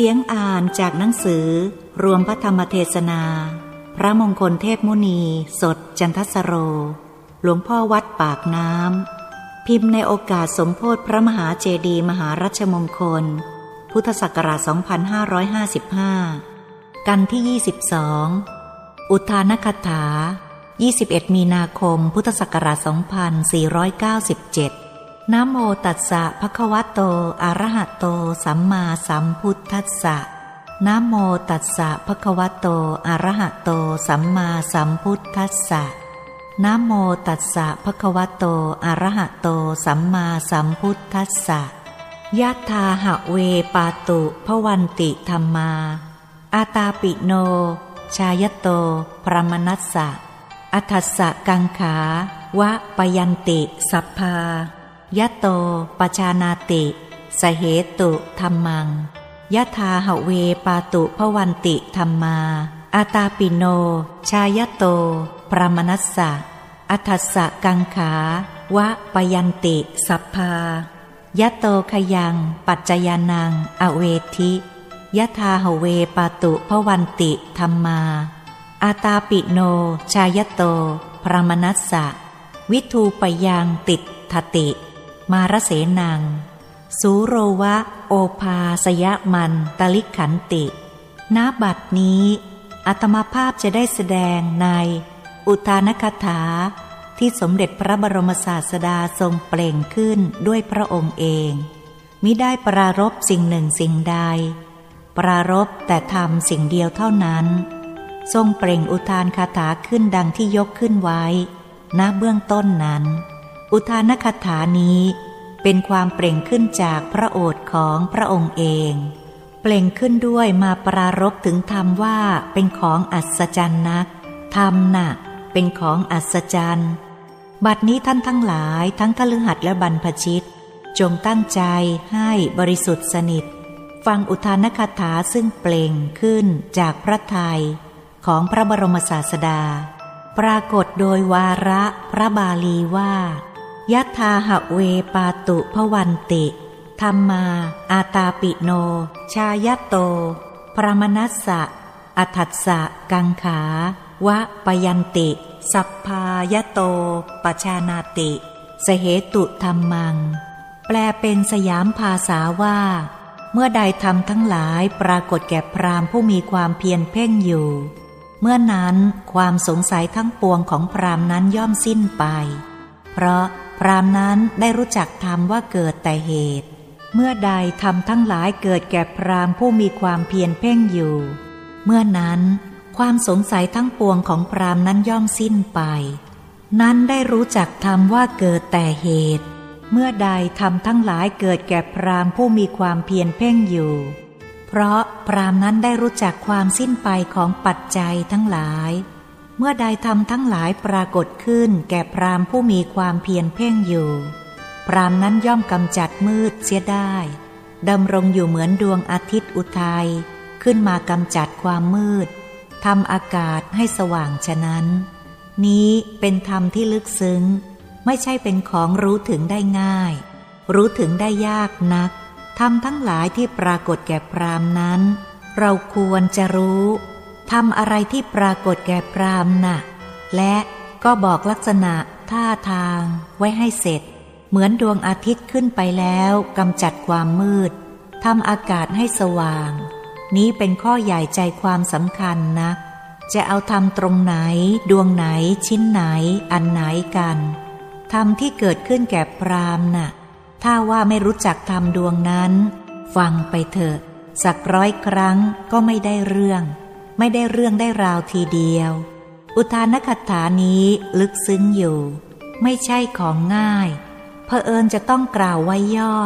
สียงอ่านจากหนังสือรวมพระธรรมเทศนาพระมงคลเทพมุนีสดจันทสโรหลวงพ่อวัดปากน้ำพิมพ์ในโอกาสสมโภชพระมหาเจดีย์มหารัชมงคลพุทธศักราช2555กันที่22อุทานคถา21มีนาคมพุทธศักราช2497นะโมตัสสะภะคะวะโตอะระหะโตสัมมาสัมพุทธัสสะนะโมตัสสะภะคะวะโตอะระหะโตสัมมาสัมพุทธัสสะนะโมตัสสะภะคะวะโตอะระหะโตสัมมาสัมพุทธัสสะยะถาหะเวปาตุภวันติธัมมาอาตาปิโนชายโตพรมนัสสะอัฏสะกังขาวะปยันติสัพพายะโตปชานาติสเหตุธัมมังยะถาหะเวปาตุภวันติธัมมาอาตาปิโนชายโตพรมนัสสะอัฏสะกังขาวะปยันติสัพพายะโตขยังปัจจยานังอเวทิยะถาหะเวปาตุภวันติธัมมาอาตาปิโนชายโตพรมนัสสะวิทูปยังติฏฐติมารเสนังสูโรวะโอภาสยมันตลิขันติณบัดนี้อาตมาภาพจะได้แสดงในอุทานคถาที่สมเด็จพระบรมศาสดาทรงเปล่งขึ้นด้วยพระองค์เองมิได้ปรารภสิ่งหนึ่งสิ่งใดปรารภแต่ธรรมสิ่งเดียวเท่านั้นทรงเปล่งอุทานคาถาขึ้นดังที่ยกขึ้นไว้ณเบื้องต้นนั้นอุทานคาถานี้เป็นความเปล่งขึ้นจากพระโอษฐ์ของพระองค์เองเปล่งขึ้นด้วยมาปรารภถึงธรรมว่าเป็นของอัศจรรย์นักธรรมน่ะเป็นของอัศจรรย์บัดนี้ท่านทั้งหลายทั้งทฤหัสและบรรพชิตจงตั้งใจให้บริสุทธิ์สนิทฟังอุทานคาถาซึ่งเปล่งขึ้นจากพระทัยของพระบรมศาสดาปรากฏโดยวาระพระบาลีว่ายะถาหะเวปาตุภวันติธัมมาอาตาปิโนชายโตพรมนัสสะอัฏสะกังขาวะปยันติสัพพายโตปชานาติสเหตุธัมมังแปลเป็นสยามภาษาว่าเมื่อใดธรรมทั้งหลายปรากฏแก่พราหมณ์ผู้มีความเพียรเพ่งอยู่เมื่อนั้นความสงสัยทั้งปวงของพราหมณ์นั้นย่อมสิ้นไปเพราะพราหมณ์นั้นได้รู้จักธรรมว่าเกิดแต่เหตุเมื่อใดธรรมทั้งหลายเกิดแก่พราหมณ์ผู้มีความเพียรเพ่งอยู่เมื่อนั้นความสงสัยทั้งปวงของพราหมณ์นั้นย่อมสิ้นไปนั้นได้รู้จักธรรมว่าเกิดแต่เหตุเมื่อใดธรรมทั้งหลายเกิดแก่พราหมณ์ผู้มีความเพียรเพ่งอยู่เพราะพราหมณ์นั้นได้รู้จักความสิ้นไปของปัจจัยทั้งหลายเมื่อใดธรรมทั้งหลายปรากฏขึ้นแก่พราหมณ์ผู้มีความเพียรเพ่งอยู่พราหมณ์นั้นย่อมกำจัดมืดเสียได้ดำรงอยู่เหมือนดวงอาทิตย์อุทัยขึ้นมากำจัดความมืดทำอากาศให้สว่างฉะนั้นนี้เป็นธรรมที่ลึกซึ้งไม่ใช่เป็นของรู้ถึงได้ง่ายรู้ถึงได้ยากนักธรรมทั้งหลายที่ปรากฏแก่พราหมณ์นั้นเราควรจะรู้ธรรมอะไรที่ปรากฏแก่พราหมณ์น่ะและก็บอกลักษณะท่าทางไว้ให้เสร็จเหมือนดวงอาทิตย์ขึ้นไปแล้วกำจัดความมืดทำอากาศให้สว่างนี้เป็นข้อใหญ่ใจความสำคัญนักจะเอาธรรมตรงไหนดวงไหนชิ้นไหนอันไหนกันธรรมที่เกิดขึ้นแก่พราหมณ์น่ะถ้าว่าไม่รู้จักธรรมดวงนั้นฟังไปเถอะสักร้อยครั้งก็ไม่ได้เรื่องได้ราวทีเดียวอุทานคถานี้ลึกซึ้งอยู่ไม่ใช่ของง่ายเผอิญจะต้องกล่าวไว้ย่อ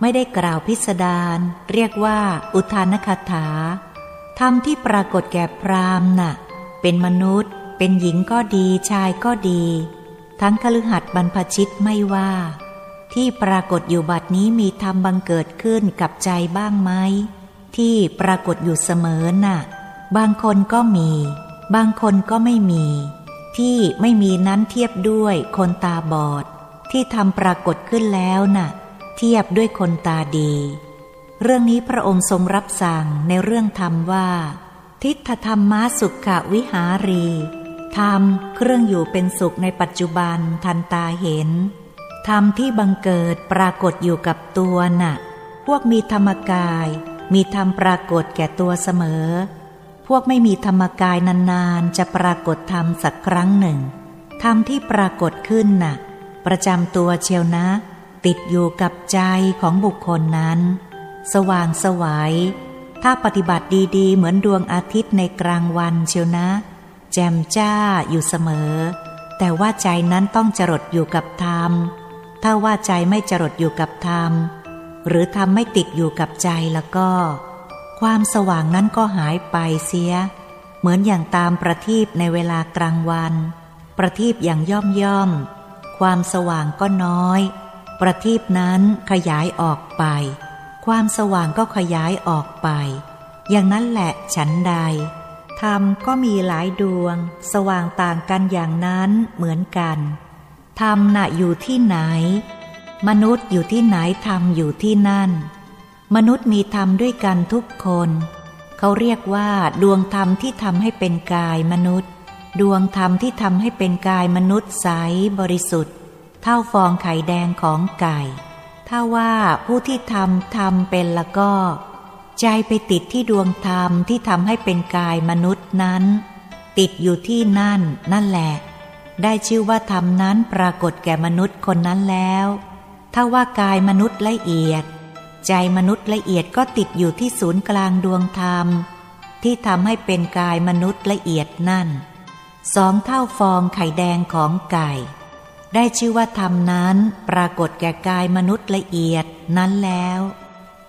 ไม่ได้กล่าวพิสดารเรียกว่าอุทานคถาธรรมที่ปรากฏแก่พราหมณ์น่ะเป็นมนุษย์เป็นหญิงก็ดีชายก็ดีทั้งคฤหัสถ์บรรพชิตไม่ว่าที่ปรากฏอยู่บัดนี้มีธรรมบังเกิดขึ้นกับใจบ้างไหมที่ปรากฏอยู่เสมอน่ะบางคนก็มีบางคนก็ไม่มีที่ไม่มีนั้นเทียบด้วยคนตาบอดที่ธรรมปรากฏขึ้นแล้วน่ะเทียบด้วยคนตาดี เรื่องนี้พระองค์ทรงรับสั่งในเรื่องธรรมว่าทิฏฐธรรมะสุขวิหารีธรรมเครื่องอยู่เป็นสุขในปัจจุบันทันตาเห็นธรรมที่บังเกิดปรากฏอยู่กับตัวน่ะพวกมีธรรมกายมีธรรมปรากฏแก่ตัวเสมอพวกไม่มีธรรมกายนานๆจะปรากฏธรรมสักครั้งหนึ่งธรรมที่ปรากฏขึ้นน่ะประจำตัวเชียวนะติดอยู่กับใจของบุคคลนั้นสว่างสวัยถ้าปฏิบัติดีๆเหมือนดวงอาทิตย์ในกลางวันเชียวนะแจ่มจ้าอยู่เสมอแต่ว่าใจนั้นต้องจรดอยู่กับธรรมถ้าว่าใจไม่จรดอยู่กับธรรมหรือธรรมไม่ติดอยู่กับใจแล้วก็ความสว่างนั้นก็หายไปเสียเหมือนอย่างตามประทีปในเวลากลางวันประทีปอย่างย่อมๆความสว่างก็น้อยประทีปนั้นขยายออกไปความสว่างก็ขยายออกไปอย่างนั้นแหละฉันใดธรรมก็มีหลายดวงสว่างต่างกันอย่างนั้นเหมือนกันธรรมน่ะอยู่ที่ไหนมนุษย์อยู่ที่ไหนธรรมอยู่ที่นั่นมนุษย์มีธรรมด้วยกันทุกคนเขาเรียกว่าดวงธรรมที่ทำให้เป็นกายมนุษย์ดวงธรรมที่ทำให้เป็นกายมนุษย์ใสบริสุทธิ์เท่าฟองไข่แดงของไก่ถ้าว่าผู้ที่ทำเป็นละก็ใจไปติดที่ดวงธรรมที่ทำให้เป็นกายมนุษย์นั้นติดอยู่ที่นั่นนั่นแหละได้ชื่อว่าธรรมนั้นปรากฏแก่มนุษย์คนนั้นแล้วถ้าว่ากายมนุษย์ละเอียดใจมนุษย์ละเอียดก็ติดอยู่ที่ศูนย์กลางดวงธรรมที่ทำให้เป็นกายมนุษย์ละเอียดนั่นสองเท่าฟองไข่แดงของไก่ได้ชื่อว่าธรรมนั้นปรากฏแก่กายมนุษย์ละเอียดนั้นแล้ว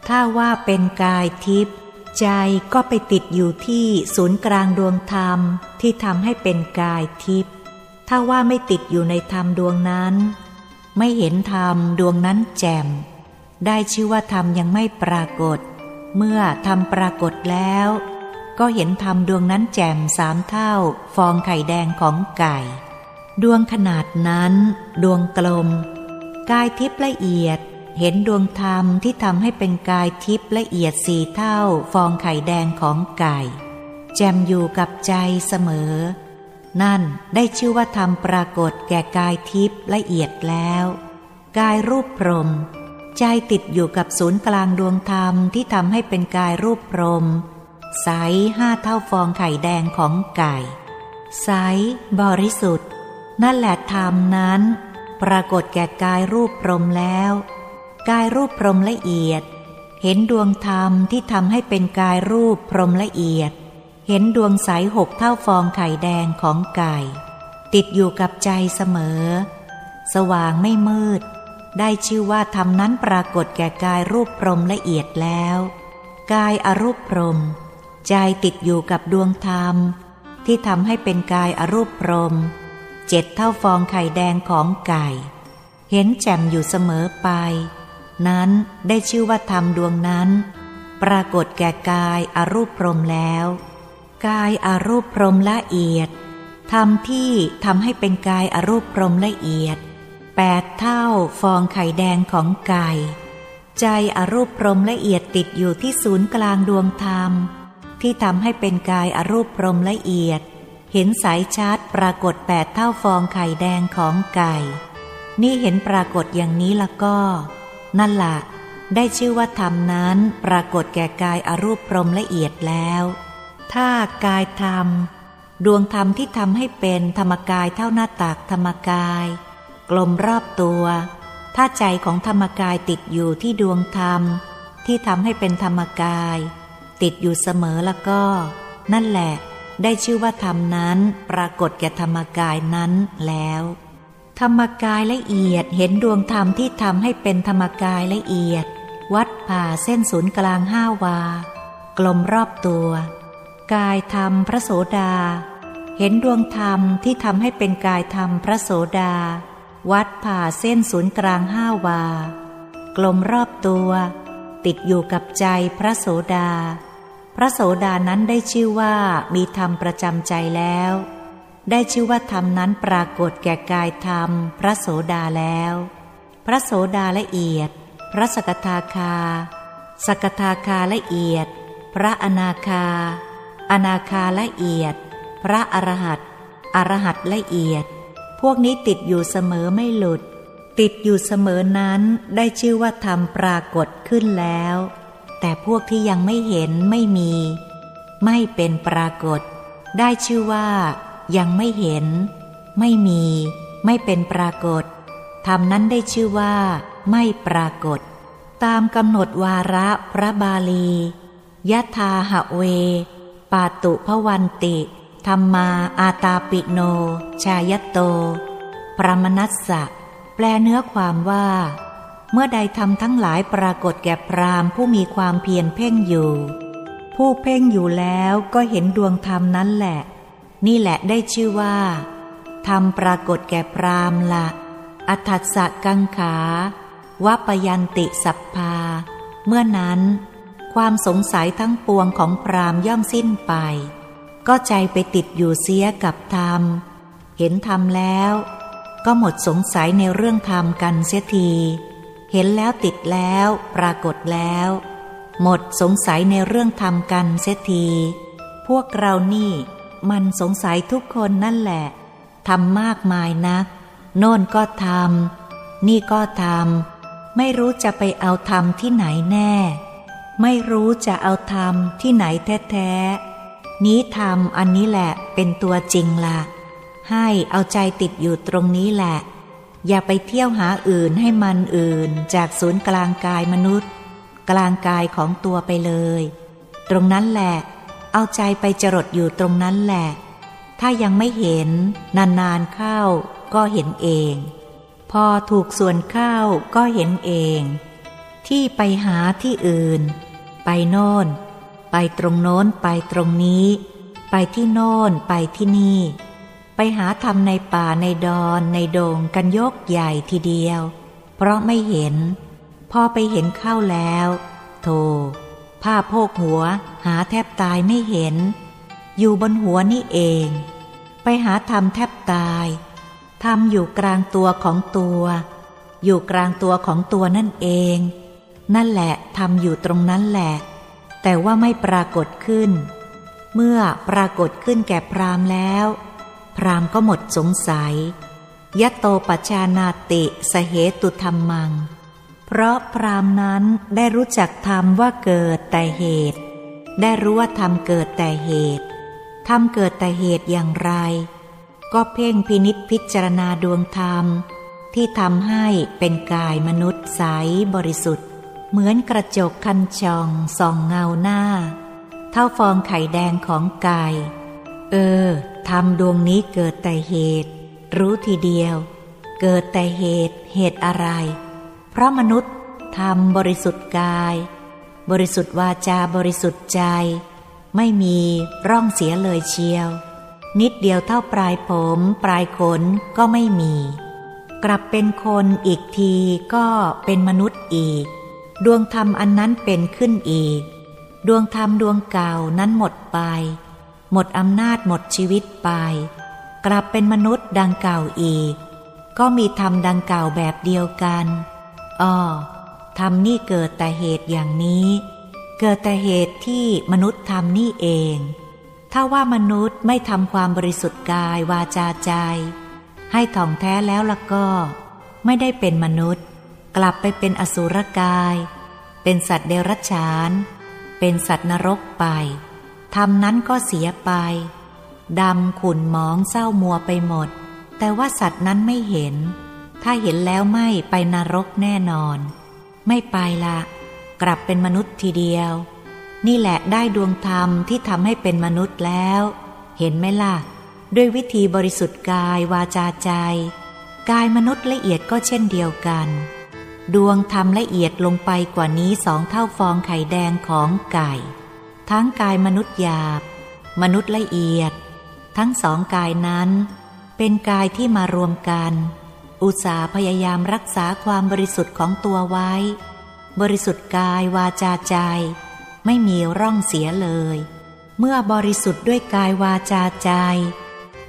ถ้าว่าเป็นกายทิพย์ใจก็ไปติดอยู่ที่ศูนย์กลางดวงธรรมที่ทำให้เป็นกายทิพย์ถ้าว่าไม่ติดอยู่ในธรรมดวงนั้นไม่เห็นธรรมดวงนั้นแจ่มได้ชื่อว่าธรรมยังไม่ปรากฏเมื่อธรรมปรากฏแล้วก็เห็นธรรมดวงนั้นแจ่มสามเท่าฟองไข่แดงของไก่ดวงขนาดนั้นดวงกลมกายทิพย์ละเอียดเห็นดวงธรรมที่ทำให้เป็นกายทิพย์ละเอียดสี่เท่าฟองไข่แดงของไก่แจ่มอยู่กับใจเสมอนั่นได้ชื่อว่าธรรมปรากฏแก่กายทิพย์ละเอียดแล้วกายรูปพรหมใจติดอยู่กับศูนย์กลางดวงธรรมที่ทำให้เป็นกายรูปพรหมใสห้าเท่าฟองไข่แดงของไก่ใสบริสุทธิ์นั่นแหละธรรมนั้นปรากฏแก่กายรูปพรหมแล้วกายรูปพรหมละเอียดเห็นดวงธรรมที่ทำให้เป็นกายรูปพรหมละเอียดเห็นดวงใสหกเท่าฟองไข่แดงของไก่ติดอยู่กับใจเสมอสว่างไม่มืดได้ชื่อว่าธรรมนั้นปรากฏแก่กายรูปพรหมละเอียดแล้วกายอรูปพรหมใจติดอยู่กับดวงธรรมที่ทำให้เป็นกายอรูปพรหมเจ็ดเท่าฟองไข่แดงของไก่เห็นแจ่มอยู่เสมอไปนั้นได้ชื่อว่าธรรมดวงนั้นปรากฏแก่กายอรูปพรหมแล้วกายอรูปพรหมละเอียดธรรมที่ทำให้เป็นกายอรูปพรหมละเอียดแปดเท่าฟองไข่แดงของไก่ใจอรูปพรหมละเอียดติดอยู่ที่ศูนย์กลางดวงธรรมที่ทำให้เป็นกายอรูปพรหมละเอียดเห็นสายชาร์จปรากฏแปดเท่าฟองไข่แดงของไก่นี่เห็นปรากฏอย่างนี้ละก็นั่นล่ะได้ชื่อว่าธรรมนั้นปรากฏแก่กายอรูปพรหมละเอียดแล้วถ้ากายธรรมดวงธรรมที่ทำให้เป็นธรรมกายเท่าหน้าตากธรรมกายกลมรอบตัวถ้าใจของธรรมกายติดอยู่ที่ดวงธรรมที่ทำให้เป็นธรรมกายติดอยู่เสมอแล้วก็นั่นแหละได้ชื่อว่าธรรมนั้นปรากฏแก่ธรรมกายนั้นแล้วธรรมกายละเอียดเห็นดวงธรรมที่ทำให้เป็นธรรมกายละเอียดวัดผ่าเส้นศูนย์กลางห้าวากลมรอบตัวกายธรรมพระโสดาเห็นดวงธรรมที่ทำให้เป็นกายธรรมพระโสดาวัดผ่าเส้นศูนย์กลางห้าวากลมรอบตัวติดอยู่กับใจพระโสดาพระโสดานั้นได้ชื่อว่ามีธรรมประจำใจแล้วได้ชื่อว่าธรรมนั้นปรากฏแก่กายธรรมพระโสดาแล้วพระโสดาละเอียดพระสกทาคา สกทาคาละเอียดพระอนาคาอนาคาละเอียดพระอรหัตอรหัตละเอียดพวกนี้ติดอยู่เสมอไม่หลุดติดอยู่เสมอนั้นได้ชื่อว่าธรรมปรากฏขึ้นแล้วแต่พวกที่ยังไม่เห็นไม่มีไม่เป็นปรากฏได้ชื่อว่ายังไม่เห็นไม่มีไม่เป็นปรากฏธรรมนั้นได้ชื่อว่าไม่ปรากฏตามกำหนดวาระพระบาลียะธาหะเวปาตุภวันติธัมมาอาตาปิโนชายโตปรมนัสสะแปลเนื้อความว่าเมื่อใดธรรมทั้งหลายปรากฏแก่พราหมณ์ผู้มีความเพียรเพ่งอยู่ผู้เพ่งอยู่แล้วก็เห็นดวงธรรมนั้นแหละนี่แหละได้ชื่อว่าธรรมปรากฏแก่พราหมณ์ละอถัสสะกังขาวปยันติสัพพาเมื่อนั้นความสงสัยทั้งปวงของพราหมณ์ย่อมสิ้นไปก็ใจไปติดอยู่เสียกับธรรมเห็นธรรมแล้วก็หมดสงสัยในเรื่องธรรมกันเสียทีเห็นแล้วติดแล้วปรากฏแล้วหมดสงสัยในเรื่องธรรมกันเสียทีพวกเรานี่มันสงสัยทุกคนนั่นแหละทำมากมายนักโน่นก็ทำนี่ก็ทำไม่รู้จะไปเอาธรรมที่ไหนแน่ไม่รู้จะเอาธรรมที่ไหนแท้ๆนี้ธรรมอันนี้แหละเป็นตัวจริงละให้เอาใจติดอยู่ตรงนี้แหละอย่าไปเที่ยวหาอื่นให้มันอื่นจากศูนย์กลางกายมนุษย์กลางกายของตัวไปเลยตรงนั้นแหละเอาใจไปจรดอยู่ตรงนั้นแหละถ้ายังไม่เห็นนานๆเข้าก็เห็นเองพอถูกส่วนเข้าก็เห็นเองที่ไปหาที่อื่นไปโน่นไปตรงโน้นไปตรงนี้ไปที่โน่นไปที่นี่ไปหาธรรมในป่าในดอนในโดงกันยกใหญ่ทีเดียวเพราะไม่เห็นพอไปเห็นเข้าแล้วโธ่ผ้าโพกหัวหาแทบตายไม่เห็นอยู่บนหัวนี่เองไปหาธรรมแทบตายธรรมอยู่กลางตัวของตัวอยู่กลางตัวของตัวนั่นเองนั่นแหละธรรมอยู่ตรงนั้นแหละแต่ว่าไม่ปรากฏขึ้นเมื่อปรากฏขึ้นแก่พราหมณ์แล้วพราหมณ์ก็หมดสงสัยยะโตปัจจานาติสเหตุธัมมังเพราะพราหมณ์นั้นได้รู้จักธรรมว่าเกิดแต่เหตุได้รู้ว่าธรรมเกิดแต่เหตุธรรมเกิดแต่เหตุอย่างไรก็เพ่งพินิจพิจารณาดวงธรรมที่ทำให้เป็นกายมนุษย์ใสบริสุทธิ์เหมือนกระจกคันช่องส่องเงาหน้าเท่าฟองไข่แดงของไก่ธรรมดวงนี้เกิดแต่เหตุรู้ทีเดียวเกิดแต่เหตุอะไรเพราะมนุษย์ธรรมบริสุทธิ์กายบริสุทธิ์วาจาบริสุทธิ์ใจไม่มีร่องเสียเลยเชียวนิดเดียวเท่าปลายผมปลายขนก็ไม่มีกลับเป็นคนอีกทีก็เป็นมนุษย์อีกดวงธรรมอันนั้นเป็นขึ้นอีกดวงธรรมดวงเก่านั้นหมดไปหมดอำนาจหมดชีวิตไปกลับเป็นมนุษย์ดังเก่าอีกก็มีธรรมดังเก่าแบบเดียวกันธรรมนี่เกิดแต่เหตุอย่างนี้เกิดแต่เหตุที่มนุษย์ทำนี่เองถ้าว่ามนุษย์ไม่ทำความบริสุทธิ์กายวาจาใจให้ถ่องแท้แล้วล่ะก็ไม่ได้เป็นมนุษย์กลับไปเป็นอสุรกายเป็นสัตว์เดรัจฉานเป็นสัตว์นรกไปธรรมนั้นก็เสียไปดำขุ่นหมองเศร้ามัวไปหมดแต่ว่าสัตว์นั้นไม่เห็นถ้าเห็นแล้วไม่ไปนรกแน่นอนไม่ไปละกลับเป็นมนุษย์ทีเดียวนี่แหละได้ดวงธรรมที่ทำให้เป็นมนุษย์แล้วเห็นไหมล่ะด้วยวิธีบริสุทธิ์กายวาจาใจกายมนุษย์ละเอียดก็เช่นเดียวกันดวงธรรมละเอียดลงไปกว่านี้2เท่าฟองไข่แดงของไก่ทั้งกายมนุษย์หยาบมนุษย์ละเอียดทั้งสองกายนั้นเป็นกายที่มารวมกันอุตส่าห์พยายามรักษาความบริสุทธิ์ของตัวไว้บริสุทธิ์กายวาจาใจไม่มีร่องเสียเลยเมื่อบริสุทธิ์ด้วยกายวาจาใจ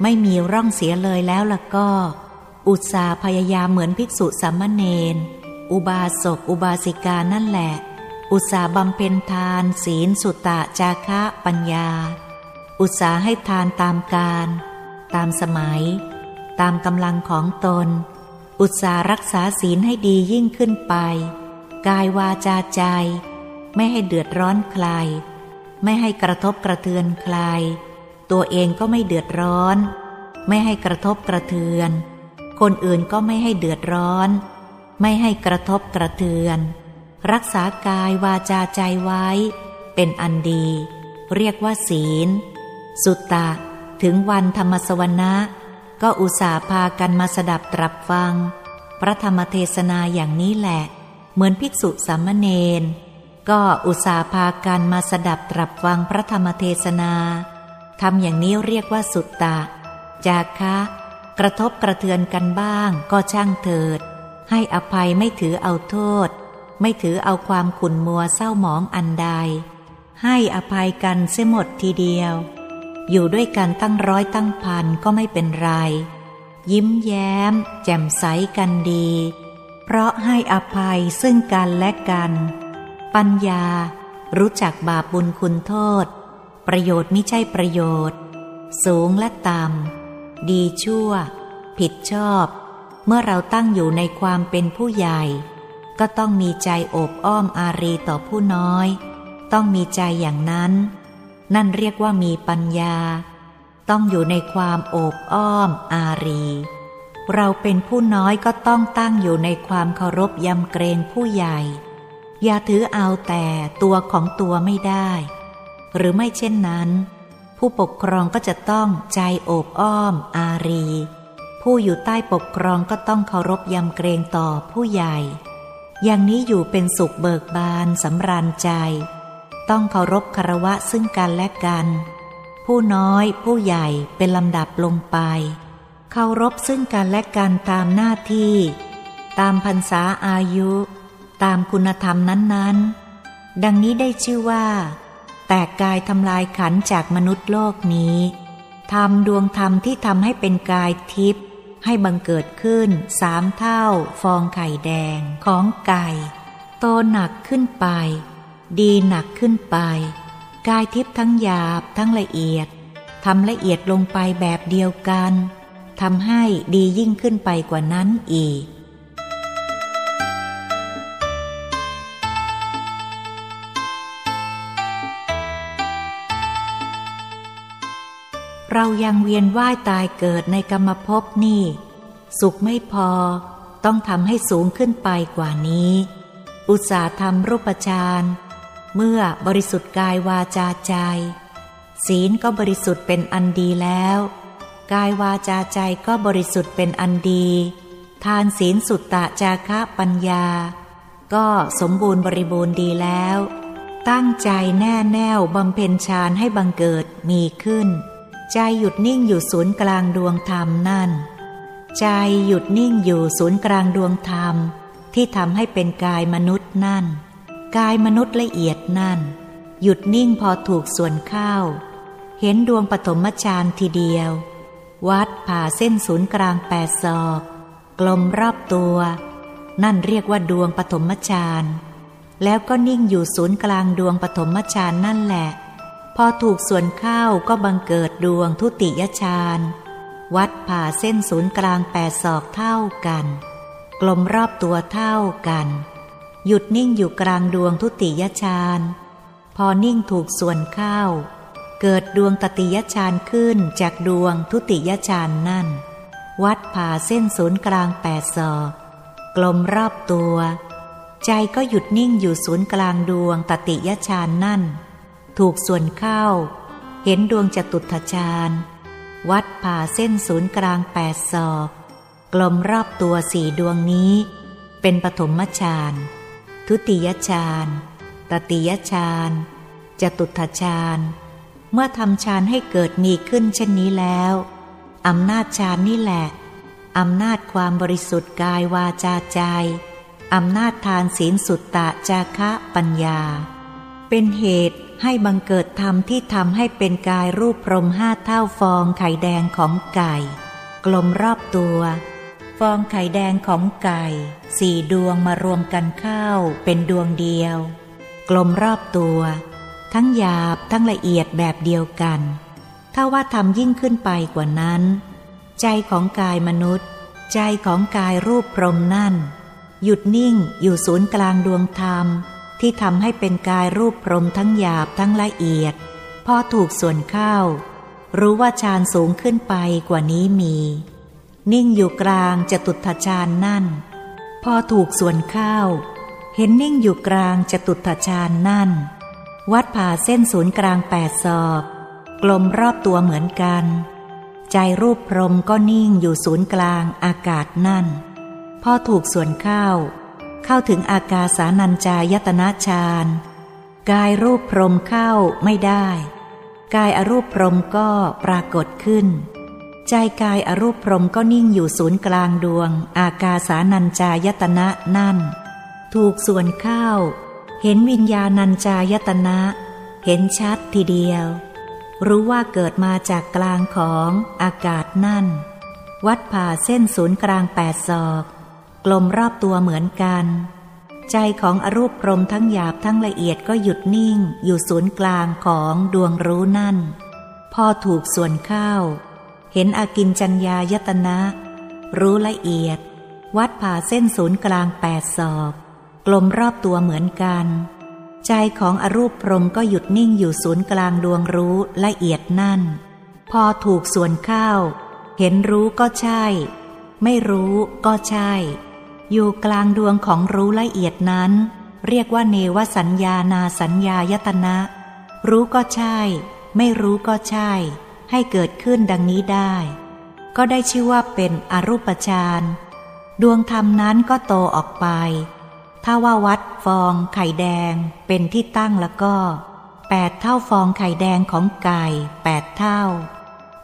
ไม่มีร่องเสียเลยแล้วล่ะก็อุตส่าห์พยายามเหมือนภิกษุสามเณรอุบาสกอุบาสิกานั่นแหละ อุตสาบำเพ็ญทานศีลสุตตะจาคะปัญญาอุตสาให้ทานตามการตามสมัยตามกำลังของตนอุตสารักษาศีลให้ดียิ่งขึ้นไปกายวาจาใจไม่ให้เดือดร้อนใครไม่ให้กระทบกระเทือนใครตัวเองก็ไม่เดือดร้อนไม่ให้กระทบกระเทือนคนอื่นก็ไม่ให้เดือดร้อนไม่ให้กระทบกระเทือนรักษากายวาจาใจไว้เป็นอันดีเรียกว่าศีลสุตตะถึงวันธรรมสวนะก็อุตส่าห์พากันมาสดับตรับฟังพระธรรมเทศนาอย่างนี้แหละเหมือนภิกษุสามเณรก็อุตส่าห์พากันมาสดับตรับฟังพระธรรมเทศนาทำอย่างนี้เรียกว่าสุตตะจาคะกระทบกระเทือนกันบ้างก็ช่างเถิดให้อภัยไม่ถือเอาโทษไม่ถือเอาความขุ่นมัวเศร้าหมองอันใดให้อภัยกันเสียหมดทีเดียวอยู่ด้วยกันตั้งร้อยตั้งพันก็ไม่เป็นไรยิ้มแย้มแจ่มใสกันดีเพราะให้อภัยซึ่งกันและกันปัญญารู้จักบาปบุญคุณโทษประโยชน์มิใช่ประโยชน์สูงและต่ำดีชั่วผิดชอบเมื่อเราตั้งอยู่ในความเป็นผู้ใหญ่ก็ต้องมีใจโอบอ้อมอารีต่อผู้น้อยต้องมีใจอย่างนั้นนั่นเรียกว่ามีปัญญาต้องอยู่ในความโอบอ้อมอารีเราเป็นผู้น้อยก็ต้องตั้งอยู่ในความเคารพยำเกรงผู้ใหญ่อย่าถือเอาแต่ตัวของตัวไม่ได้หรือไม่เช่นนั้นผู้ปกครองก็จะต้องใจโอบอ้อมอารีผู้อยู่ใต้ปกครองก็ต้องเคารพยำเกรงต่อผู้ใหญ่อย่างนี้อยู่เป็นสุขเบิกบานสำราญใจต้องเคารพคารวะซึ่งกันและกันผู้น้อยผู้ใหญ่เป็นลำดับลงไปเคารพซึ่งกันและกันตามหน้าที่ตามพรรษาอายุตามคุณธรรมนั้นๆดังนี้ได้ชื่อว่าแตกกายทำลายขันธ์จากมนุษย์โลกนี้ธรรมดวงธรรมที่ทำให้เป็นกายทิพย์ให้บังเกิดขึ้น3 เท่าฟองไข่แดงของไก่โตหนักขึ้นไปดีหนักขึ้นไปกายทิพย์ทั้งหยาบทั้งละเอียดทำละเอียดลงไปแบบเดียวกันทำให้ดียิ่งขึ้นไปกว่านั้นอีกเรายังเวียนว่ายตายเกิดในกรรมภพนี่สุขไม่พอต้องทำให้สูงขึ้นไปกว่านี้อุตสาห์ทำรูปฌานเมื่อบริสุทธิ์กายวาจาใจศีลก็บริสุทธิ์เป็นอันดีแล้วกายวาจาใจก็บริสุทธิ์เป็นอันดีทานศีลสุตตะจาคะปัญญาก็สมบูรณ์บริบูรณ์ดีแล้วตั้งใจแน่แน่วบำเพ็ญฌานให้บังเกิดมีขึ้นใจหยุดนิ่งอยู่ศูนย์กลางดวงธรรมนั่นใจหยุดนิ่งอยู่ศูนย์กลางดวงธรรมที่ทำให้เป็นกายมนุษย์นั่นกายมนุษย์ละเอียดนั่นหยุดนิ่งพอถูกส่วนเข้าเห็นดวงปฐมฌานทีเดียววัดผ่าเส้นศูนย์กลาง8 ศอกกลมรอบตัวนั่นเรียกว่าดวงปฐมฌานแล้วก็นิ่งอยู่ศูนย์กลางดวงปฐมฌานนั่นแหละพอถูกส่วนเข้าก็บังเกิดดวงทุติยฌานวัดผ่าเส้นศูนย์กลาง8 ศอกเท่ากันกลมรอบตัวเท่ากันหยุดนิ่งอยู่กลางดวงทุติยฌานพอนิ่งถูกส่วนเข้าเกิดดวงตติยฌานขึ้นจากดวงทุติยฌานนั่นวัดผ่าเส้นศูนย์กลาง8 ศอกกลมรอบตัวใจก็หยุดนิ่งอยู่ศูนย์กลางดวงตติยฌานนั่นถูกส่วนเข้าเห็นดวงจตุตถฌานวัดผ่าเส้นศูนย์กลาง8 ศอกกลมรอบตัว4 ดวงนี้เป็นปฐมฌานทุติยฌานตติยฌานจตุตถฌานเมื่อทำฌานให้เกิดมีขึ้นเช่นนี้แล้วอำนาจฌานนี่แหละอำนาจความบริสุทธิ์กายวาจาใจอำนาจทานศีลสุตตะจาคะปัญญาเป็นเหตุให้บังเกิดธรรมที่ทำให้เป็นกายรูปพรหม5 เท่าฟองไข่แดงของไก่กลมรอบตัวฟองไข่แดงของไก่4 ดวงมารวมกันเข้าเป็นดวงเดียว กลมรอบตัวทั้งหยาบทั้งละเอียดแบบเดียวกันถ้าว่าทำยิ่งขึ้นไปกว่านั้นใจของกายมนุษย์ใจของกายรูปพรหมนั่นหยุดนิ่งอยู่ศูนย์กลางดวงธรรมที่ทำให้เป็นกายรูปพรหมทั้งหยาบทั้งละเอียดพอถูกส่วนเข้ารู้ว่าฌานสูงขึ้นไปกว่านี้มีนิ่งอยู่กลางจตุตถฌานนั่นพอถูกส่วนเข้าเห็นนิ่งอยู่กลางจตุตถฌานนั่นวัดผ่าเส้นศูนย์กลาง8ศอกกลมรอบตัวเหมือนกันใจรูปพรหมก็นิ่งอยู่ศูนย์กลางอากาศนั่นพอถูกส่วนเข้าถึงอากาสานัญจายตนะฌานกายรูปพรหมเข้าไม่ได้กายอรูปพรหมก็ปรากฏขึ้นใจกายอรูปพรหมก็นิ่งอยู่ศูนย์กลางดวงอากาสานัญจายตนะนั่นถูกส่วนเข้าเห็นวิญญาณัญจายตนะเห็นชัดทีเดียวรู้ว่าเกิดมาจากกลางของอากาศนั่นวัดผ่าเส้นศูนย์กลาง8ศอกกลมรอบตัวเหมือนกันใจของอรูปพรหมทั้งหยาบทั้งละเอียดก็หยุดนิ่งอยู่ศูนย์กลางของดวงรู้นั่นพอถูกส่วนเข้าเห็นอากิญจัญญายตนะรู้ละเอียดวัดผ่าเส้นศูนย์กลาง8ศอกกลมรอบตัวเหมือนกันใจของอรูปพรหมก็หยุดนิ่งอยู่ศูนย์กลางดวงรู้ละเอียดนั่นพอถูกส่วนเข้าเห็นรู้ก็ใช่ไม่รู้ก็ใช่อยู่กลางดวงของรู้ละเอียดนั้นเรียกว่าเนวสัญญานาสัญญายตนะรู้ก็ใช่ไม่รู้ก็ใช่ให้เกิดขึ้นดังนี้ได้ก็ได้ชื่อว่าเป็นอรูปฌานดวงธรรมนั้นก็โตออกไปถ้าว่าวัดฟองไข่แดงเป็นที่ตั้งแล้วก็8เท่าฟองไข่แดงของไก่8เท่า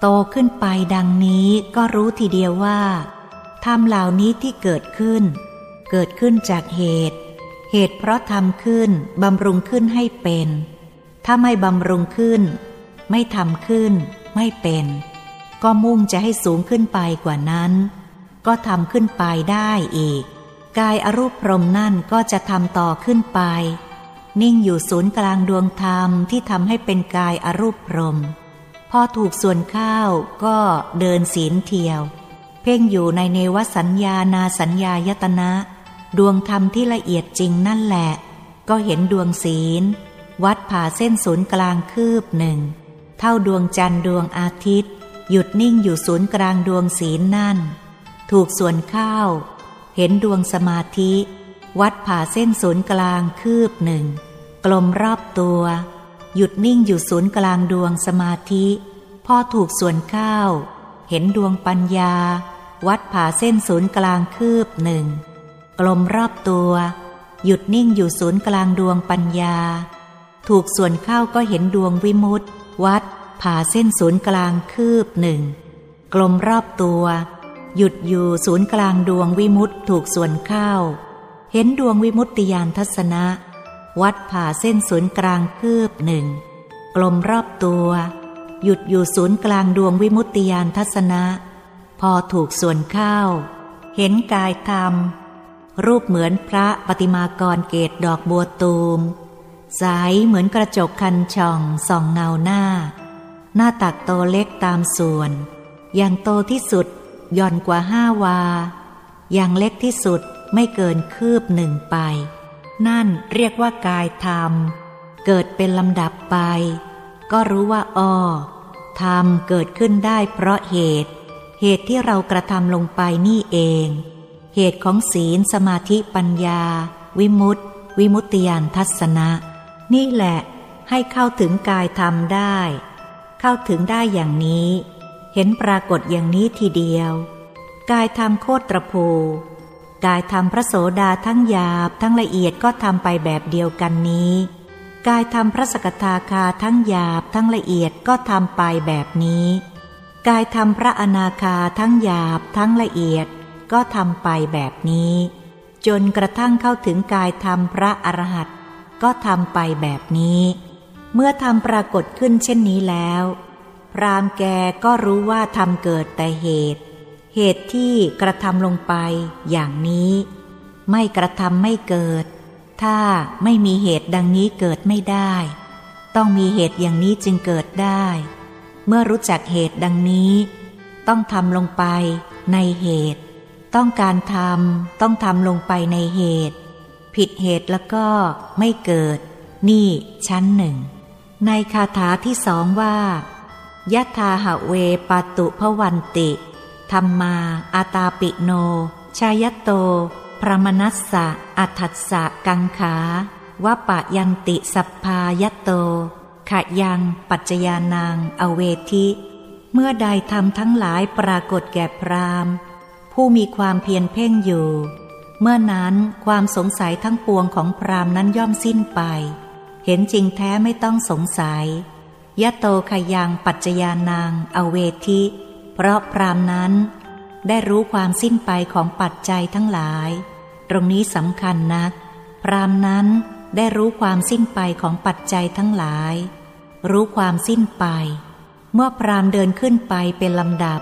โตขึ้นไปดังนี้ก็รู้ทีเดียวว่าธรรมเหล่านี้ที่เกิดขึ้นจากเหตุเพราะทำขึ้นบำรุงขึ้นให้เป็นถ้าไม่บำรุงขึ้นไม่ทำขึ้นไม่เป็นก็มุ่งจะให้สูงขึ้นไปกว่านั้นก็ทำขึ้นไปได้อีกกายอรูปพรหมนั่นก็จะทำต่อขึ้นไปนิ่งอยู่ศูนย์กลางดวงธรรมที่ทำให้เป็นกายอรูปพรหมพอถูกส่วนเข้าก็เดินศีลเที่ยวเพ่งอยู่ในเนวสัญญานาสัญญายตนะดวงธรรมที่ละเอียดจริงนั่นแหละก็เห็นดวงศีลวัดผ่าเส้นศูนย์กลางคืบหนึ่งเท่าดวงจันทร์ดวงอาทิตย์หยุดนิ่งอยู่ศูนย์กลางดวงศีลนั่นถูกส่วนเข้าเห็นดวงสมาธิวัดผ่าเส้นศูนย์กลางคืบหนึ่งกลมรอบตัวหยุดนิ่งอยู่ศูนย์กลางดวงสมาธิพอถูกส่วนเข้าเห็นดวงปัญญาวัดผ่าเส้นศูนย์กลางคืบหนึ่งกลมรอบตัวหยุดนิ่งอยู่ศูนย์กลางดวงปัญญาถูกส่วนเข้าก็เห็นดวงวิมุตติวัดผ่าเส้นศูนย์กลางคืบหนึ่งกลมรอบตัวหยุดอยู่ศูนย์กลางดวงวิมุตติถูกส่วนเข้าเห็นดวงวิมุตติญาณทัศนะวัดผ่าเส้นศูนย์กลางคืบหนึ่งกลมรอบตัวหยุดอยู่ศูนย์กลางดวงวิมุตติญาณทัศนะพอถูกส่วนเข้าเห็นกายธรรมรูปเหมือนพระปฏิมากรเกศดอกบัวตูมใสเหมือนกระจกคันช่องส่องเงาหน้าตักโตเล็กตามส่วนอย่างโตที่สุดย่อนกว่า5 วาอย่างเล็กที่สุดไม่เกินคืบหนึ่งไปนั่นเรียกว่ากายธรรมเกิดเป็นลำดับไปก็รู้ว่าธรรมเกิดขึ้นได้เพราะเหตุที่เรากระทำลงไปนี่เองเหตุของศีลสมาธิปัญญาวิมุตติญาณทัศนะนี่แหละให้เข้าถึงกายธรรมได้เข้าถึงได้อย่างนี้เห็นปรากฏอย่างนี้ทีเดียวกายธรรมโคตรภูกายธรรมพระโสดาทั้งหยาบทั้งละเอียดก็ทำไปแบบเดียวกันนี้กายธรรมพระสกทาคาทั้งหยาบทั้งละเอียดก็ทำไปแบบนี้กายธรรมพระอนาคาทั้งหยาบทั้งละเอียดก็ทำไปแบบนี้จนกระทั่งเข้าถึงกายธรรมพระอรหันต์ก็ทำไปแบบนี้เมื่อทำปรากฏขึ้นเช่นนี้แล้วพราหมณ์แกก็รู้ว่าทำเกิดแต่เหตุที่กระทำลงไปอย่างนี้ไม่กระทำไม่เกิด ถ้าไม่มีเหตุดังนี้เกิดไม่ได้ต้องมีเหตุอย่างนี้จึงเกิดได้เมื่อรู้จักเหตุดังนี้ต้องทำลงไปในเหตุต้องการทำต้องทำลงไปในเหตุผิดเหตุแล้วก็ไม่เกิดนี่ชั้นหนึ่งในคาถาที่สองว่ายะทาหะเวปาตุภวันติธัมมาอาตาปิโนชายโตพรมนัสสะอัฏฐัสสะกังขาวปะยันติสัพพายโตขะยังปัจจยานางอเวทิเมื่อใดธรรมทั้งหลายปรากฏแก่พราหมณ์ผู้มีความเพียรเพ่งอยู่เมื่อนั้นความสงสัยทั้งปวงของพราหมณ์นั้นย่อมสิ้นไปเห็นจริงแท้ไม่ต้องสงสัยยะโตขะยังปัจจยานางอเวทิเพราะพราหมณ์นั้นได้รู้ความสิ้นไปของปัจจัยทั้งหลายตรงนี้สำคัญนักพราหมณ์นั้นได้รู้ความสิ้นไปของปัจจัยทั้งหลายรู้ความสิ้นไปเมื่อพราหมณ์เดินขึ้นไปเป็นลำดับ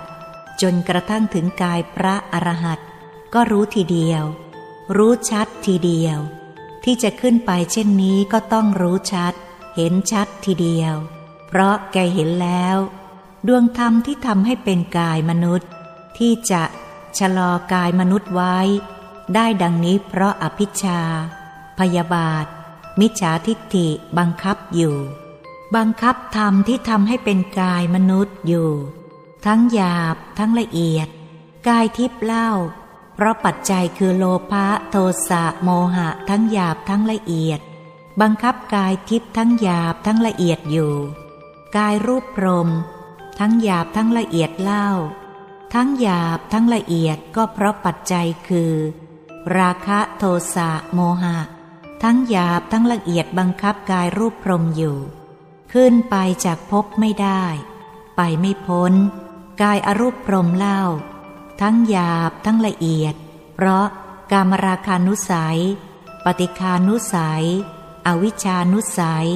จนกระทั่งถึงกายพระอรหันต์ก็รู้ทีเดียวรู้ชัดทีเดียวที่จะขึ้นไปเช่นนี้ก็ต้องรู้ชัดเห็นชัดทีเดียวเพราะแกเห็นแล้วดวงธรรมที่ทำให้เป็นกายมนุษย์ที่จะชะลอกายมนุษย์ไว้ได้ดังนี้เพราะอภิชฌาพยาบาทมิจฉาทิฏฐิบังคับอยู่บังคับธรรมที่ทำให้เป็นกายมนุษย์อยู่ทั้งหยาบทั้งละเอียดกายทิพย์เล่าเพราะปัจจัยคือโลภะโทสะโมหะทั้งหยาบทั้งละเอียดบังคับกายทิพย์ทั้งหยาบทั้งละเอียดอยู่กายรูปพรหมทั้งหยาบทั้งละเอียดเล่าทั้งหยาบทั้งละเอียดก็เพราะปัจจัยคือราคะโทสะโมหะทั้งหยาบทั้งละเอียดบังคับกายรูปพรหมอยู่ขึ้นไปจากภพไม่ได้ไปไม่พ้นกายอรูปพรหมเล่าทั้งหยาบทั้งละเอียดเพราะกามราคานุสัยปฏิฆานุสัยอวิชชานุสัย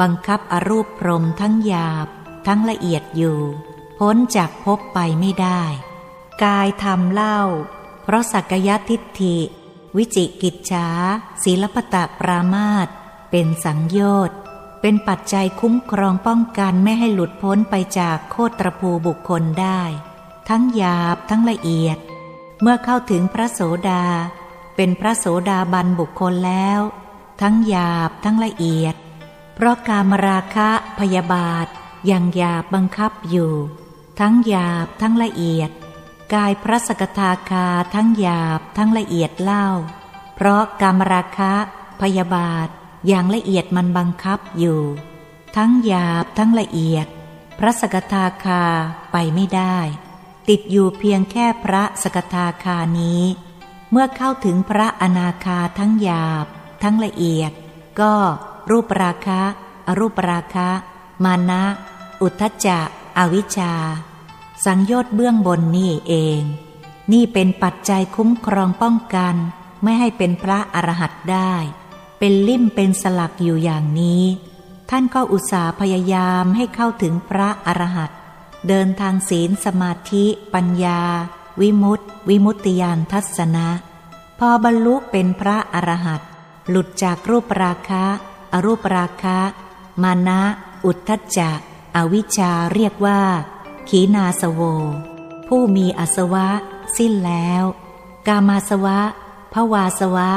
บังคับอรูปพรหมทั้งหยาบทั้งละเอียดอยู่พ้นจากภพไปไม่ได้กายธรรมเล่าเพราะสักกายทิฏฐิวิจิกิจฉาศีลปตะปรามาสเป็นสังโยชน์เป็นปัจจัยคุ้มครองป้องกันไม่ให้หลุดพ้นไปจากโคตรภูบุคคลได้ทั้งหยาบทั้งละเอียดเมื่อเข้าถึงพระโสดาเป็นพระโสดาบันบุคคลแล้วทั้งหยาบทั้งละเอียดเพราะกามราคะพยาบาทอย่างหยาบบังคับอยู่ทั้งหยาบทั้งละเอียดกายพระสกทาคาทั้งหยาบทั้งละเอียดเล่าเพราะกามราคะพยาบาทอย่างละเอียดมันบังคับอยู่ทั้งหยาบทั้งละเอียดพระสกทาคาไปไม่ได้ติดอยู่เพียงแค่พระสกทาคานี้เมื่อเข้าถึงพระอนาคาทั้งหยาบทั้งละเอียดก็รูปราคะอรูปราคะมานะอุทธัจจะอวิชชาสังโยชน์เบื้องบนนี่เองนี่เป็นปัจจัยคุ้มครองป้องกันไม่ให้เป็นพระอรหันต์ได้เป็นลิ่มเป็นสลักอยู่อย่างนี้ท่านก็อุตส่าห์พยายามให้เข้าถึงพระอรหันต์เดินทางศีลสมาธิปัญญาวิมุตติวิมุตติญาณทัศนะพอบรรลุเป็นพระอรหันต์หลุดจากรูปราคะอรูปราคะมานะอุทธัจจะอวิชชาเรียกว่าขีณาสโวผู้มีอาสวะสิ้นแล้วกามาสวะภวาสวะ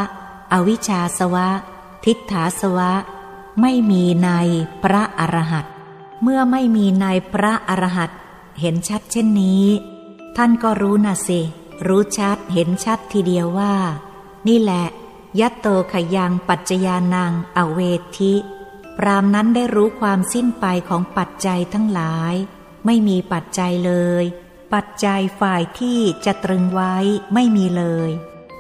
อวิชชาสวะทิฏฐาสวะไม่มีในพระอรหันต์เมื่อไม่มีในพระอรหันต์เห็นชัดเช่นนี้ท่านก็รู้นะสิรู้ชัดเห็นชัดทีเดียวว่านี่แหละยะโตขะยังปัจจยานังอเวทิพราหมณ์นั้นได้รู้ความสิ้นไปของปัจจัยทั้งหลายไม่มีปัจจัยเลยปัจจัยฝ่ายที่จะตรึงไว้ไม่มีเลย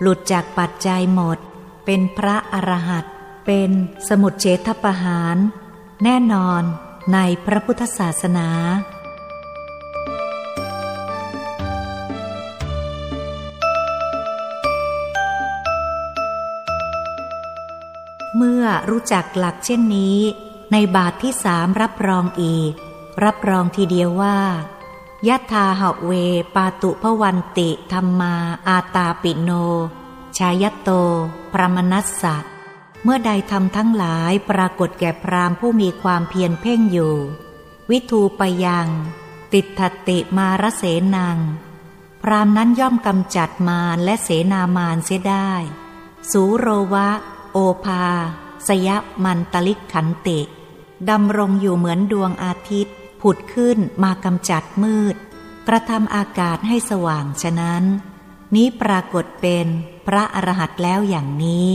หลุดจากปัจจัยหมดเป็นพระอรหันต์เป็นสมุจเฉทปหานแน่นอนในพระพุทธศาสนาเมื่อรู้จักหลักเช่นนี้ในบาทที่สามรับรองอีกรับรองทีเดียวว่ายะทาหะเวปาตุภวันติธัมมาอาตาปิโนชายโตพรมนัสสะ เมื่อใดธรรมทั้งหลายปรากฏแก่พราหมณ์ผู้มีความเพียรเพ่งอยู่วิทูปยังติฏฐติมารเสนังพราหมณ์นั้นย่อมกำจัดมารและเสนามารเสียได้สูโรวะโอภาสยมันตลิกขันติดำรงอยู่เหมือนดวงอาทิตย์ผุดขึ้นมากำจัดมืดกระทำอากาศให้สว่างฉะนั้นนี้ปรากฏเป็นพระอรหันต์แล้วอย่างนี้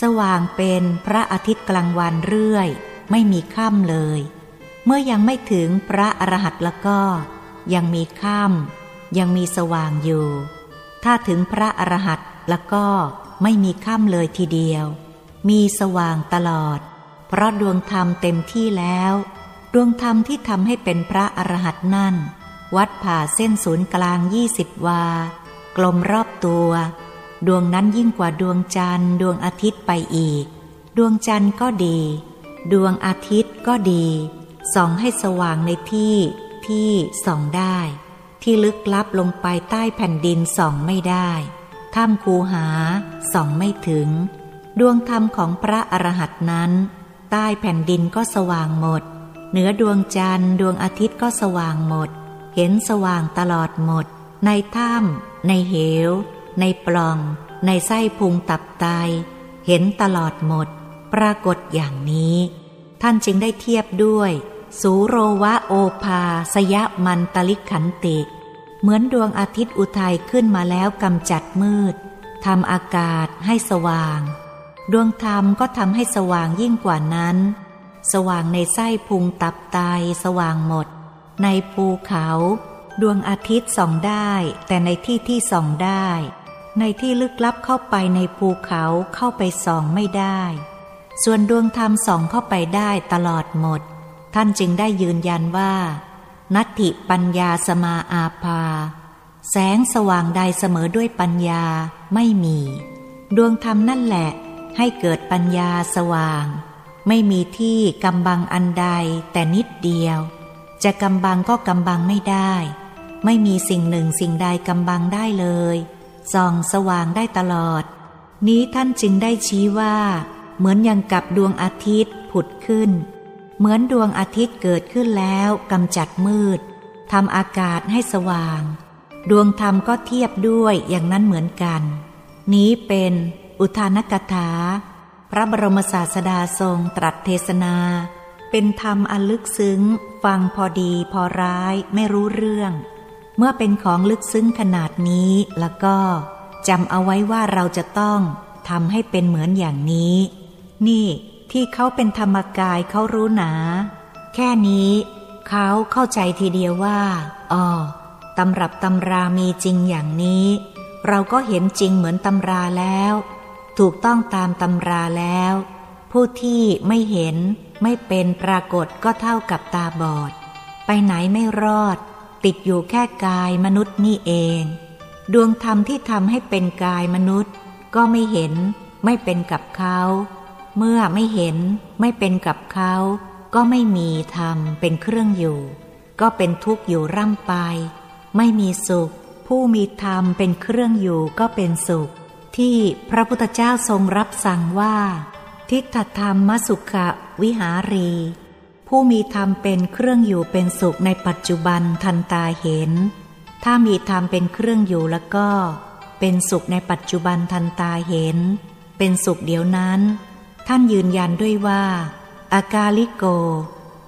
สว่างเป็นพระอาทิตย์กลางวันเรื่อยไม่มีค่ำเลยเมื่อยังไม่ถึงพระอรหันต์แล้วก็ยังมีค่ำยังมีสว่างอยู่ถ้าถึงพระอรหันต์แล้วก็ไม่มีค่ำเลยทีเดียวมีสว่างตลอดเพราะดวงธรรมเต็มที่แล้วดวงธรรมที่ทำให้เป็นพระอรหันต์นั่นวัดผ่าเส้นศูนย์กลาง20วากลมรอบตัวดวงนั้นยิ่งกว่าดวงจันทร์ดวงอาทิตย์ไปอีกดวงจันทร์ก็ดีดวงอาทิตย์ก็ดีส่องให้สว่างในที่ที่ส่องได้ที่ลึกลับลงไปใต้แผ่นดินส่องไม่ได้ถ้ำคูหาส่องไม่ถึงดวงธรรมของพระอรหันต์นั้นใต้แผ่นดินก็สว่างหมดเหนือดวงจันทร์ดวงอาทิตย์ก็สว่างหมดเห็นสว่างตลอดหมดในถ้ำในเหวในปล่องในไส้พุงตับไตเห็นตลอดหมดปรากฏอย่างนี้ท่านจึงได้เทียบด้วยสูโรวะโอภาสยมันตลิกขันติเหมือนดวงอาทิตย์อุทัยขึ้นมาแล้วกำจัดมืดทำอากาศให้สว่างดวงธรรมก็ทำให้สว่างยิ่งกว่านั้นสว่างในไส้พุงตับไตสว่างหมดในภูเขาดวงอาทิตย์ส่องได้แต่ในที่ที่ส่องได้ในที่ลึกลับเข้าไปในภูเขาเข้าไปส่องไม่ได้ส่วนดวงธรรมส่องเข้าไปได้ตลอดหมดท่านจึงได้ยืนยันว่านัตถิปัญญาสมาอาภาแสงสว่างใดเสมอด้วยปัญญาไม่มีดวงธรรมนั่นแหละให้เกิดปัญญาสว่างไม่มีที่กำบังอันใดแต่นิดเดียวจะกำบังก็กำบังไม่ได้ไม่มีสิ่งหนึ่งสิ่งใดกำบังได้เลยส่องสว่างได้ตลอดนี้ท่านจึงได้ชี้ว่าเหมือนอย่างกับดวงอาทิตย์ผุดขึ้นเหมือนดวงอาทิตย์เกิดขึ้นแล้วกำจัดมืดทำอากาศให้สว่างดวงธรรมก็เทียบด้วยอย่างนั้นเหมือนกันนี้เป็นอุทานกถาพระบรมศาสดาทรงตรัสเทศนาเป็นธรรมอันลึกซึ้งฟังพอดีพอร้ายไม่รู้เรื่องเมื่อเป็นของลึกซึ้งขนาดนี้แล้วก็จำเอาไว้ว่าเราจะต้องทำให้เป็นเหมือนอย่างนี้นี่ที่เขาเป็นธรรมกายเขารู้หนาแค่นี้เขาเข้าใจทีเดียวว่าอ๋อตำรับตำรามีจริงอย่างนี้เราก็เห็นจริงเหมือนตำราแล้วถูกต้องตามตำราแล้วผู้ที่ไม่เห็นไม่เป็นปรากฏก็เท่ากับตาบอดไปไหนไม่รอดติดอยู่แค่กายมนุษย์นี่เองดวงธรรมที่ทำให้เป็นกายมนุษย์ก็ไม่เห็นไม่เป็นกับเขาเมื่อไม่เห็นไม่เป็นกับเขาก็ไม่มีธรรมเป็นเครื่องอยู่ก็เป็นทุกข์อยู่ร่ำไปไม่มีสุขผู้มีธรรมเป็นเครื่องอยู่ก็เป็นสุขที่พระพุทธเจ้าทรงรับสั่งว่าทิฏฐธรรมสุขวิหารีผู้มีธรรมเป็นเครื่องอยู่เป็นสุขในปัจจุบันทันตาเห็นถ้ามีธรรมเป็นเครื่องอยู่แล้วก็เป็นสุขในปัจจุบันทันตาเห็นเป็นสุขเดี๋ยวนั้นท่านยืนยันด้วยว่าอากาลิโก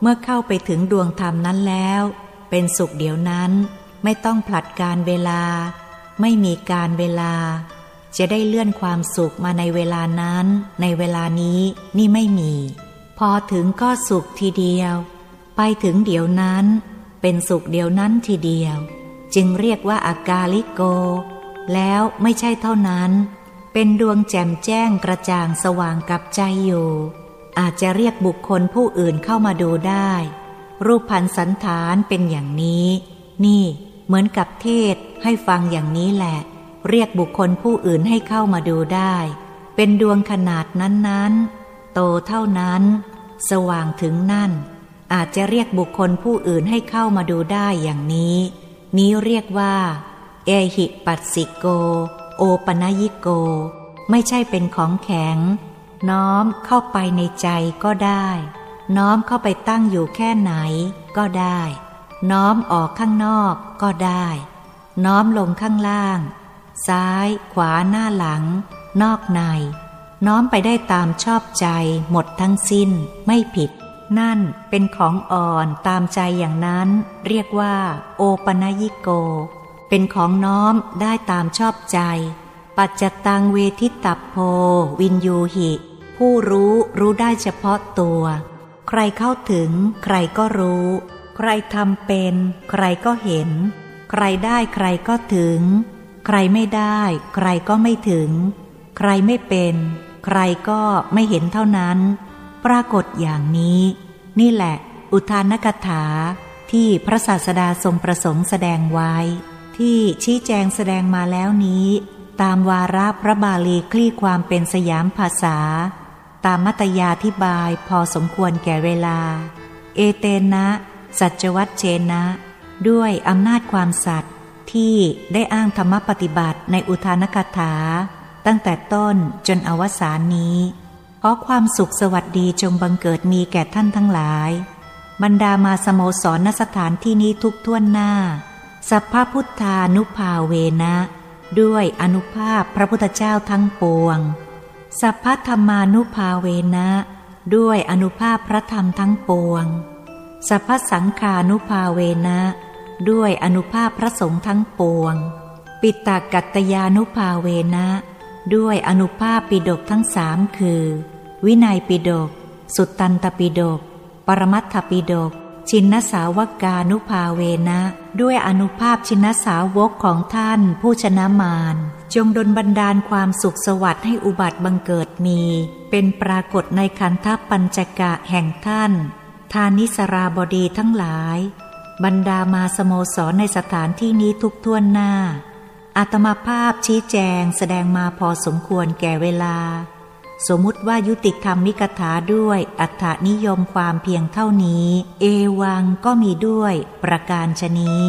เมื่อเข้าไปถึงดวงธรรมนั้นแล้วเป็นสุขเดี๋ยวนั้นไม่ต้องผลัดการเวลาไม่มีการเวลาจะได้เลื่อนความสุขมาในเวลานั้นในเวลานี้นี่ไม่มีพอถึงก็สุขทีเดียวไปถึงเดี๋ยวนั้นเป็นสุขเดี๋ยวนั้นทีเดียวจึงเรียกว่าอากาลิโกแล้วไม่ใช่เท่านั้นเป็นดวงแจ่มแจ้งกระจ่างสว่างกับใจอยู่อาจจะเรียกบุคคลผู้อื่นเข้ามาดูได้รูปพรรณสันฐานเป็นอย่างนี้นี่เหมือนกับเทศให้ฟังอย่างนี้แหละเรียกบุคคลผู้อื่นให้เข้ามาดูได้เป็นดวงขนาดนั้นๆโตเท่านั้นสว่างถึงนั่นอาจจะเรียกบุคคลผู้อื่นให้เข้ามาดูได้อย่างนี้นี้เรียกว่าเอหิปัสสิโกโอปนยิโกไม่ใช่เป็นของแข็ง น้อมเข้าไปในใจก็ได้น้อมเข้าไปตั้งอยู่แค่ไหนก็ได้น้อมออกข้างนอกก็ได้น้อมลงข้างล่างซ้ายขวาหน้าหลังนอกในน้อมไปได้ตามชอบใจหมดทั้งสิ้นไม่ผิดนั่นเป็นของอ่อนตามใจอย่างนั้นเรียกว่าโอปนยิโกเป็นของน้อมได้ตามชอบใจปัจจตังเวทิตัพโพวินยูหิผู้รู้รู้ได้เฉพาะตัวใครเข้าถึงใครก็รู้ใครทำเป็นใครก็เห็นใครได้ใครก็ถึงใครไม่ได้ใครก็ไม่ถึงใครไม่เป็นใครก็ไม่เห็นเท่านั้นปรากฏอย่างนี้นี่แหละอุทานกถาที่พระศาสดาทรงประสงค์แสดงไว้ที่ชี้แจงแสดงมาแล้วนี้ตามวาระพระบาลีคลี่ความเป็นสยามภาษาตามมัตยาธิบายพอสมควรแก่เวลาเอเตนะสัจวัตเชนะด้วยอำนาจความสัตย์ที่ได้อ้างธรรมปฏิบัติในอุทานกถาตั้งแต่ต้นจนอวสานนี้ขอความสุขสวัสดีจงบังเกิดมีแก่ท่านทั้งหลายบรรดามาสโมสรณสถานที่นี้ทุกท่วนหน้าสัพพพุทธานุภาเวนะด้วยอนุภาพพระพุทธเจ้าทั้งปวงสัพพธรรมานุภาเวนะด้วยอนุภาพพระธรรมทั้งปวงสัพพสังฆานุภาเวนะด้วยอนุภาพพระสงฆ์ทั้งปวงปิตากัตตยานุภาเวนะด้วยอนุภาพปิฎกทั้งสามคือวินัยปิฎกสุตตันตปิฎกปรมัตถปิฎกชินสาวกานุภาเวนะด้วยอนุภาพชินสาวกของท่านผู้ชนะมารจงดลบันดาลความสุขสวัสดิ์ให้อุบัติบังเกิดมีเป็นปรากฏในขันธปัญจกะแห่งท่านทานิสราบดีทั้งหลายบรรดามาสโมสรในสถานที่นี้ทุกท่วนหน้าอาตมาภาพชี้แจงแสดงมาพอสมควรแก่เวลาสมมุติว่ายุติธรรมมิกถาด้วยอัตถนิยมความเพียงเท่านี้เอวังก็มีด้วยประการฉะนี้